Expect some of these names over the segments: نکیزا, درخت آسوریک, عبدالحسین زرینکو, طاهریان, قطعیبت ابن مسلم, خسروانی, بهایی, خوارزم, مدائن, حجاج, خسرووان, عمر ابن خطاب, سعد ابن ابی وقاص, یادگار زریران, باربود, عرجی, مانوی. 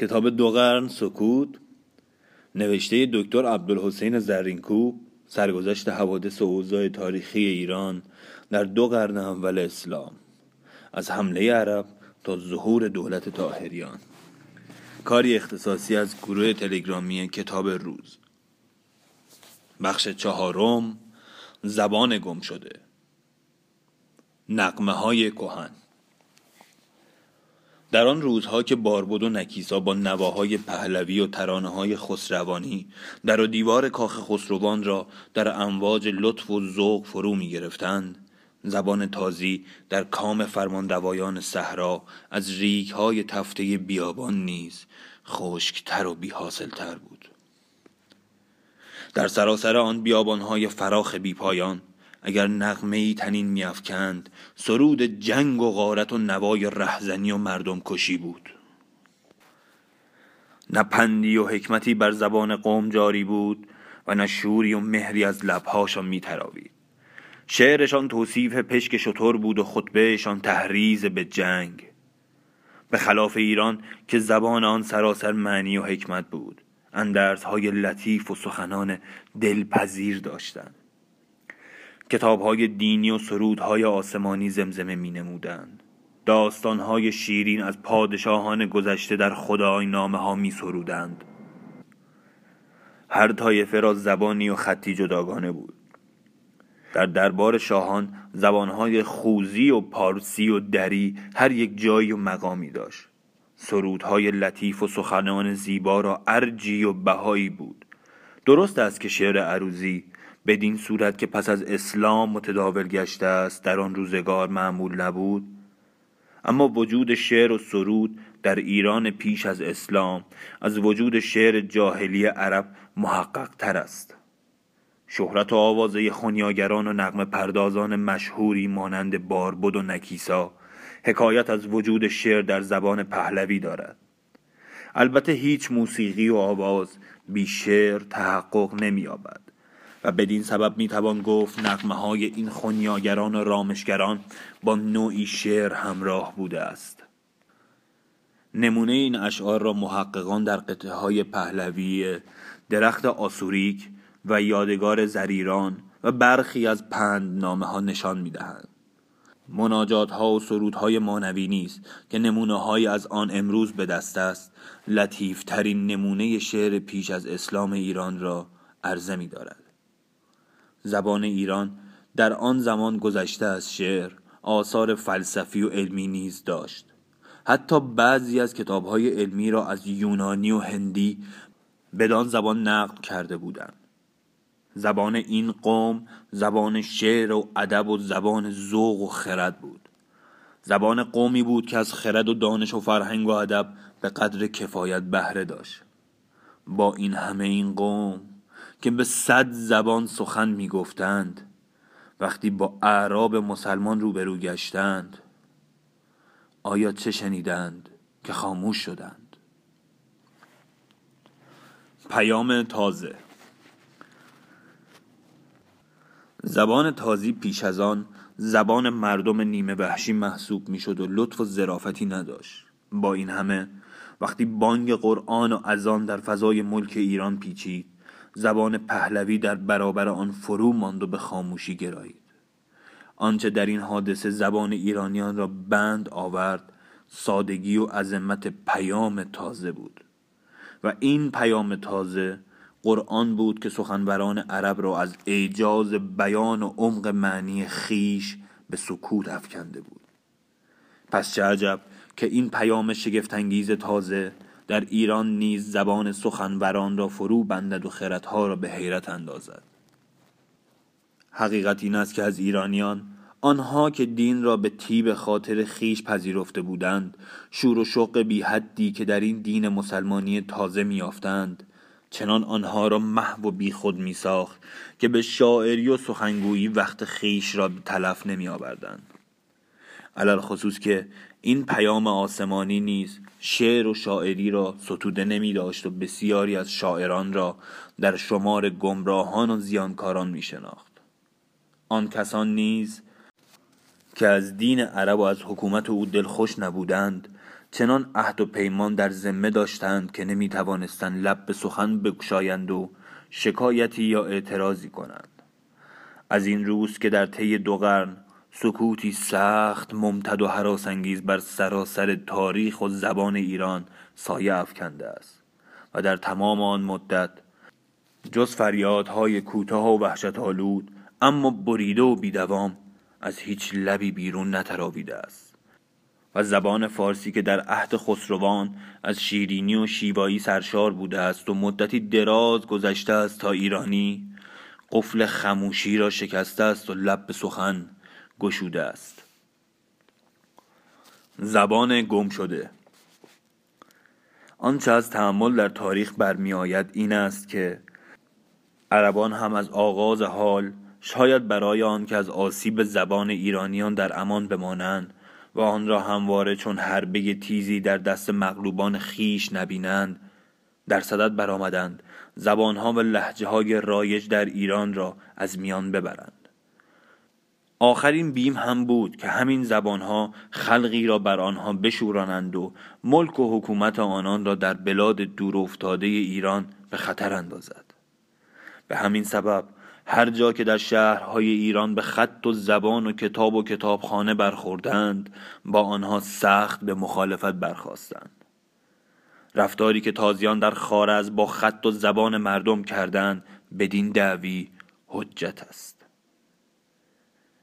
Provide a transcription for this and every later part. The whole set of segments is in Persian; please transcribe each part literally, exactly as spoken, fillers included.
کتاب دو قرن سکوت، نوشته دکتر عبدالحسین زرینکو، سرگذشت حوادث و اوضاع تاریخی ایران در دو قرن اول اسلام، از حمله عرب تا ظهور دولت طاهریان، کاری اختصاصی از گروه تلگرامی کتاب روز. بخش چهارم، زبان گم شده، نغمه های کهن. در آن روزها که باربود و نکیزا با نواهای پهلوی و ترانه‌های خسروانی در و دیوار کاخ خسرووان را در امواج لطف و ذوق فرو می‌گرفتند، زبان تازی در کام فرماندوایان صحرا از ریگ‌های تفته بیابان نیز خشک‌تر و بی‌حاصل‌تر بود. در سراسر آن بیابان‌های فراخ بی‌پایان اگر نغمه‌ای تنین می‌افکند، سرود جنگ و غارت و نوای رهزنی و مردم کشی بود. نه پندی و حکمتی بر زبان قوم جاری بود و نه شوری و مهری از لب‌هاشان می‌تراوید. شعرشان توصیف پشک شتر بود و خطبهشان تحریض به جنگ، به خلاف ایران که زبان آن سراسر معنی و حکمت بود، اندرزهای لطیف و سخنان دلپذیر داشتند. کتاب‌های دینی و سرودهای آسمانی زمزمه می‌نمودند. داستان‌های شیرین از پادشاهان گذشته در خدایانامه‌ها می‌سرودند. هر طایفه را زبانی و خطی جداگانه بود. در دربار شاهان زبان‌های خوزی و پارسی و دری هر یک جایی و مقامی داشت. سرودهای لطیف و سخنان زیبا را عرجی و بهایی بود. درست است که شعر عروضی بدین صورت که پس از اسلام متداول گشته است در آن روزگار معمول نبود، اما وجود شعر و سرود در ایران پیش از اسلام از وجود شعر جاهلی عرب محقق تر است. شهرت و آوازه خنیاگران و نغمه پردازان مشهوری مانند باربود و نکیسا حکایت از وجود شعر در زبان پهلوی دارد. البته هیچ موسیقی و آواز بی شعر تحقق نمی‌یابد و بدین سبب میتوان گفت نغمه‌های این خنیاگران و رامشگران با نوعی شعر همراه بوده است. نمونه این اشعار را محققان در قطعه‌های پهلوی درخت آسوریک و یادگار زریران و برخی از پندنامه‌ها نشان می‌دهند. مناجات‌ها و سرودهای مانوی نیز که نمونه‌هایی از آن امروز به دست است، لطیف‌ترین نمونه شعر پیش از اسلام ایران را عرضه می‌دارد. زبان ایران در آن زمان گذشته از شعر، آثار فلسفی و علمی نیز داشت. حتی بعضی از کتاب‌های علمی را از یونانی و هندی بدان زبان نقل کرده بودند. زبان این قوم زبان شعر و ادب و زبان ذوق و خرد بود. زبان قومی بود که از خرد و دانش و فرهنگ و ادب به قدر کفایت بهره داشت. با این همه این قوم که به صد زبان سخن می گفتند، وقتی با اعراب مسلمان روبرو گشتند، آیا چه شنیدند که خاموش شدند؟ پیام تازه. زبان تازی پیش از آن زبان مردم نیمه وحشی محسوب می شد و لطف و ظرافتی نداشت. با این همه وقتی بانگ قرآن و اذان در فضای ملک ایران پیچید، زبان پهلوی در برابر آن فرو ماند و به خاموشی گرایید. آنچه در این حادثه زبان ایرانیان را بند آورد، سادگی و عظمت پیام تازه بود و این پیام تازه قرآن بود که سخنوران عرب را از اعجاز بیان و عمق معنی خیش به سکوت افکنده بود. پس چه عجب که این پیام شگفت‌انگیز تازه در ایران نیز زبان سخنوران را فرو بندد و خردها را به حیرت اندازد. حقیقت این است که از ایرانیان، آنها که دین را به طیب خاطر خیش پذیرفته بودند، شور و شوق بی حدی که در این دین مسلمانی تازه میافتند، چنان آنها را محو و بی خود می ساخت که به شاعری و سخنگویی وقت خیش را تلف نمی آوردند. علل خصوص که این پیام آسمانی نیز شعر و شاعری را ستوده نمی داشت و بسیاری از شاعران را در شمار گمراهان و زیانکاران می شناخت. آن کسان نیز که از دین عرب و از حکومت او دلخوش نبودند، چنان عهد و پیمان در ذمه داشتند که نمی توانستند لب به سخن بگشایند و شکایتی یا اعتراضی کنند. از این روز که در طی دو قرن سکوتی سخت ممتد و هراسانگیز بر سراسر تاریخ و زبان ایران سایه افکنده است و در تمام آن مدت جز فریادهای کوتاه و وحشت‌آلود اما بریده و بیدوام از هیچ لبی بیرون نتراویده است و زبان فارسی که در عهد خسروان از شیرینی و شیوایی سرشار بوده است و مدتی دراز گذشته است تا ایرانی قفل خموشی را شکسته است و لب به سخن گشوده است. زبان گم شده. آنچه از تأمل در تاریخ برمی آید این است که عربان هم از آغاز حال شاید برای آن که از آسیب زبان ایرانیان در امان بمانند و آن را همواره چون حربه تیزی در دست مغلوبان خیش نبینند در صدد برآمدند زبانها و لهجه‌های رایج در ایران را از میان ببرند. آخرین بیم هم بود که همین زبانها خلقی را بر آنها بشورانند و ملک و حکومت آنان را در بلاد دور افتاده ایران به خطر اندازد. به همین سبب هر جا که در شهرهای ایران به خط و زبان و کتاب و کتابخانه برخوردند با آنها سخت به مخالفت برخاستند. رفتاری که تازیان در خوارزم با خط و زبان مردم کردند بدین دعوی حجت است.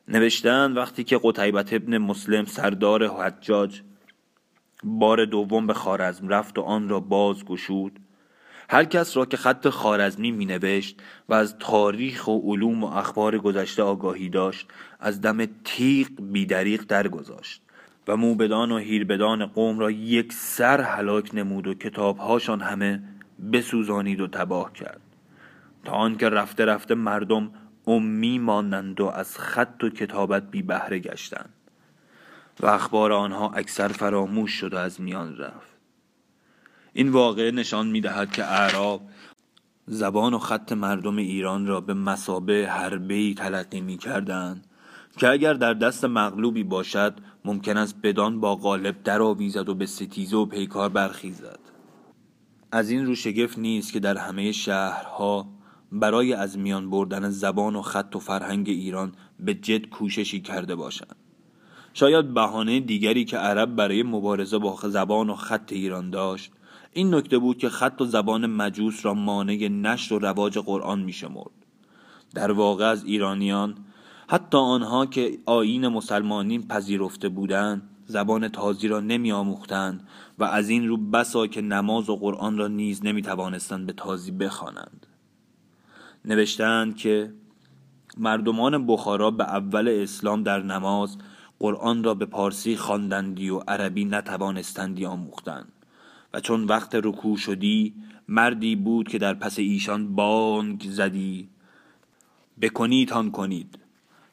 نوشتن وقتی که قطعیبت ابن مسلم سردار حجاج بار دوم به خوارزم رفت و آن را باز گشود، هر کس را که خط خوارزمی می نوشت و از تاریخ و علوم و اخبار گذشته آگاهی داشت از دم تیغ بیدریغ درگذاشت و موبدان و هیربدان قوم را یک سر هلاک نمود و کتابهاشان همه بسوزانید و تباه کرد تا آنکه رفته رفته مردم امی مانند و از خط و کتابت بی بهره گشتند و اخبار آنها اکثر فراموش شد و از میان رفت. این واقعه نشان می‌دهد که اعراب زبان و خط مردم ایران را به مثابه حربه‌ای تلقی می‌کردند که اگر در دست مغلوبی باشد ممکن است بدان با غالب درآویزد و به ستیزه و پیکار برخیزد. از این رو شگفت نیست که در همه شهرها برای از میان بردن زبان و خط و فرهنگ ایران به جد کوششی کرده باشند. شاید بهانه دیگری که عرب برای مبارزه با زبان و خط ایران داشت این نکته بود که خط و زبان مجوس را مانع نشر و رواج قرآن می‌شمرد. در واقع از ایرانیان حتی آنها که آیین مسلمانین پذیرفته بودند زبان تازی را نمی‌آموختند و از این رو بسا که نماز و قرآن را نیز نمی‌توانستند به تازی بخوانند. نوشتند که مردمان بخارا به اول اسلام در نماز قرآن را به پارسی خواندندی و عربی نتوانستندی آموختند و چون وقت رکوع شدی مردی بود که در پس ایشان بانگ زدی بکنید هم کنید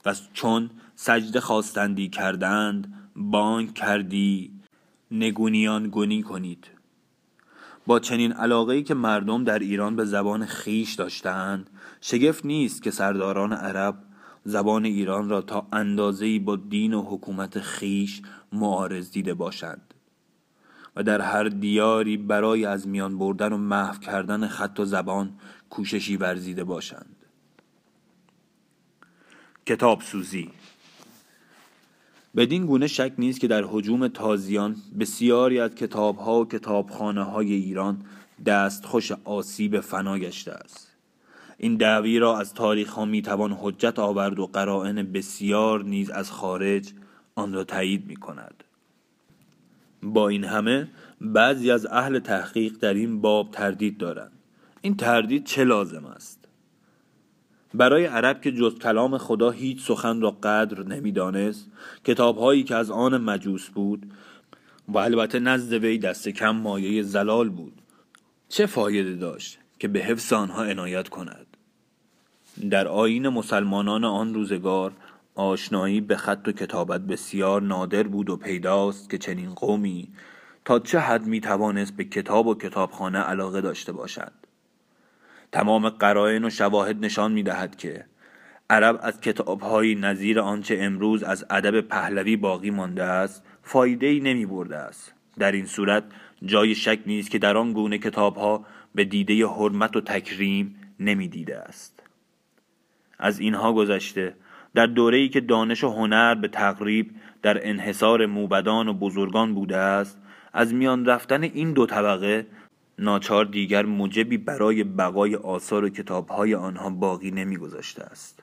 و چون سجده خواستندی کردند بانگ کردی نگونیان گونی کنید. با چنین علاقه‌ای که مردم در ایران به زبان خیش داشتند شگفت نیست که سرداران عرب زبان ایران را تا اندازه‌ای با دین و حکومت خیش معارض دیده باشند و در هر دیاری برای از میان بردن و محو کردن خط و زبان کوششی ورزیده باشند. کتاب سوزی. بدین گونه شک نیست که در هجوم تازیان بسیاری از کتاب‌ها و کتابخانه‌های ایران دستخوش آسیب فنا گشته است. این دعوی را از تاریخ‌ها می‌توان حجت آورد و قرائن بسیار نیز از خارج آن را تایید می‌کند. با این همه بعضی از اهل تحقیق در این باب تردید دارند. این تردید چه لازم است؟ برای عرب که جز کلام خدا هیچ سخن را قدر نمی‌دانست، کتاب‌هایی که از آن مجوس بود و البته نزد وی دست کم مایه زلال بود چه فایده داشت که به حفظ آنها عنایت کند؟ در آیین مسلمانان آن روزگار آشنایی به خط و کتابت بسیار نادر بود و پیداست که چنین قومی تا چه حد می‌توانست به کتاب و کتابخانه علاقه داشته باشد. تمام قرائن و شواهد نشان می‌دهد که عرب از کتاب‌های نظیر آنچه امروز از ادب پهلوی باقی مانده است فایده‌ای نمی‌برده است در این صورت جای شک نیست که در آن گونه کتاب‌ها به دیده حرمت و تکریم نمی دیده است. از اینها گذشته در دوره‌ای که دانش و هنر به تقریب در انحصار موبدان و بزرگان بوده است، از میان رفتن این دو طبقه ناچار دیگر موجبی برای بقای آثار و کتاب‌های آنها باقی نمی‌گذاشته است.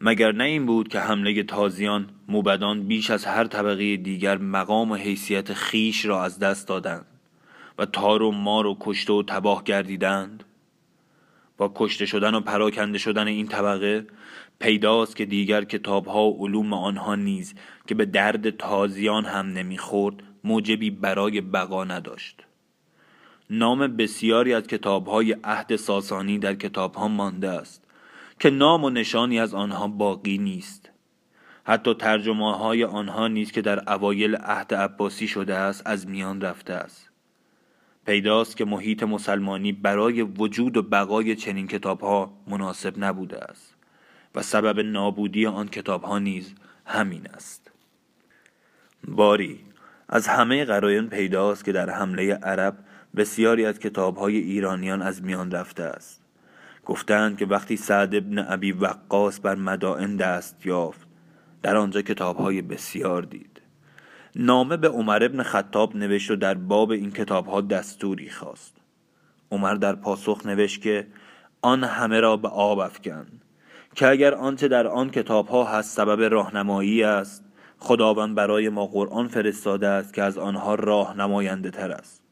مگر نه این بود که حمله تازیان موبدان بیش از هر طبقه دیگر مقام و حیثیت خیش را از دست دادند و تار و مار و کشته و تباه گردیدند؟ با کشته شدن و پراکنده شدن این طبقه پیداست که دیگر کتاب‌ها و علوم آنها نیز که به درد تازیان هم نمی‌خورد موجبی برای بقا نداشت. نام بسیاری از کتاب‌های عهد ساسانی در کتاب‌ها مانده است که نام و نشانی از آنها باقی نیست. حتی ترجمه‌های آنها نیز که در اوایل عهد عباسی شده است از میان رفته است. پیداست که محیط مسلمانی برای وجود و بقای چنین کتاب‌ها مناسب نبوده است و سبب نابودی آن کتاب‌ها نیز همین است. باری از همه قرائن پیداست که در حمله عرب بسیاری از کتاب‌های ایرانیان از میان رفته است. گفتند که وقتی سعد ابن ابی وقاص بر مدائن دست یافت، در آنجا کتاب‌های بسیار دید. نامه به عمر ابن خطاب نوشت و در باب این کتاب‌ها دستوری خواست. عمر در پاسخ نوشت که آن همه را به آب افکن، که اگر آنچه در آن کتاب‌ها هست سبب راهنمایی است، خداوند برای ما قرآن فرستاده است که از آنها راهنماینده تر است.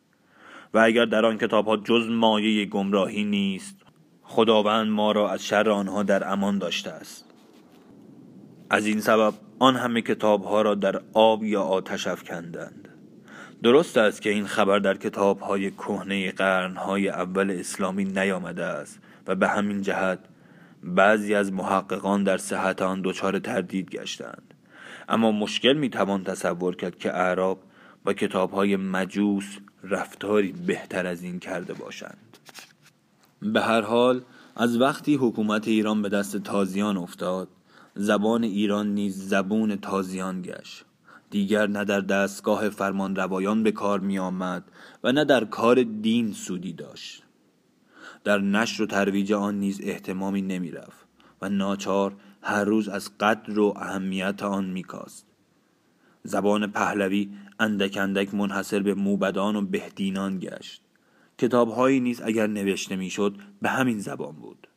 و اگر در آن کتاب‌ها جز مایه گمراهی نیست، خداوند ما را از شر آنها در امان داشته است. از این سبب آن همه کتاب‌ها را در آب یا آتش افکندند. درست است که این خبر در کتاب‌های کهنه قرن‌های اول اسلامی نیامده است و به همین جهت بعضی از محققان در صحت آن دچار تردید گشتند. اما مشکل می‌توان تصور کرد که اعراب با کتاب‌های مجوس رفتاری بهتر از این کرده باشند. به هر حال از وقتی حکومت ایران به دست تازیان افتاد، زبان ایران نیز زبون تازیان گشت. دیگر نه در دستگاه فرمان روایان به کار می آمد و نه در کار دین سودی داشت. در نشر و ترویج آن نیز اهتمامی نمی رفت و ناچار هر روز از قدر و اهمیت آن می کاست. زبان پهلوی اندک اندک منحصر به موبدان و بهدینان گشت. کتاب‌هایی نیز اگر نوشته می‌شد به همین زبان بود،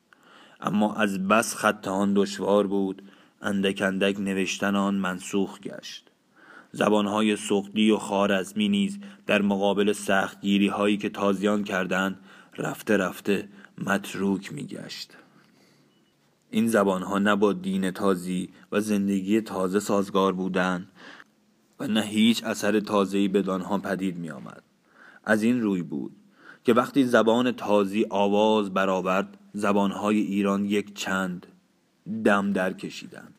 اما از بس خط آن دشوار بود، اندک اندک نوشتن آن منسوخ گشت. زبان‌های سقدی و خوارزمی نیز در مقابل سختگیری‌هایی که تازیان کردند رفته رفته متروک می‌گشت. این زبان‌ها نه با دین تازی و زندگی تازه سازگار بودند و نه هیچ اثر تازه‌ای بدانها پدید می‌آمد. از این روی بود که وقتی زبان تازی آواز برآورد، زبانهای ایران یک چند دم در کشیدند.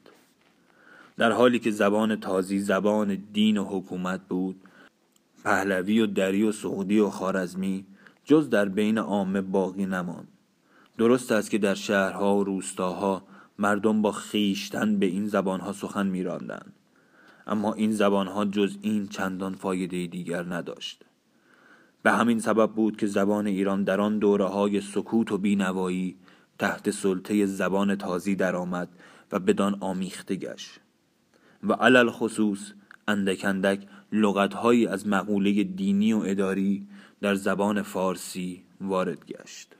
در حالی که زبان تازی زبان دین و حکومت بود، پهلوی و دری و سعودی و خوارزمی جز در بین عامه باقی نماند. درست است که در شهرها و روستاها مردم با خیشتن به این زبانها سخن می‌راندند، اما این زبانها جز این چندان فایده دیگر نداشت. به همین سبب بود که زبان ایران در آن دوره‌های سکوت و بینوایی تحت سلطه زبان تازی درآمد و بدان آمیخته گشت. و علل خصوص اندک اندک لغت‌هایی از مقوله دینی و اداری در زبان فارسی وارد گشت.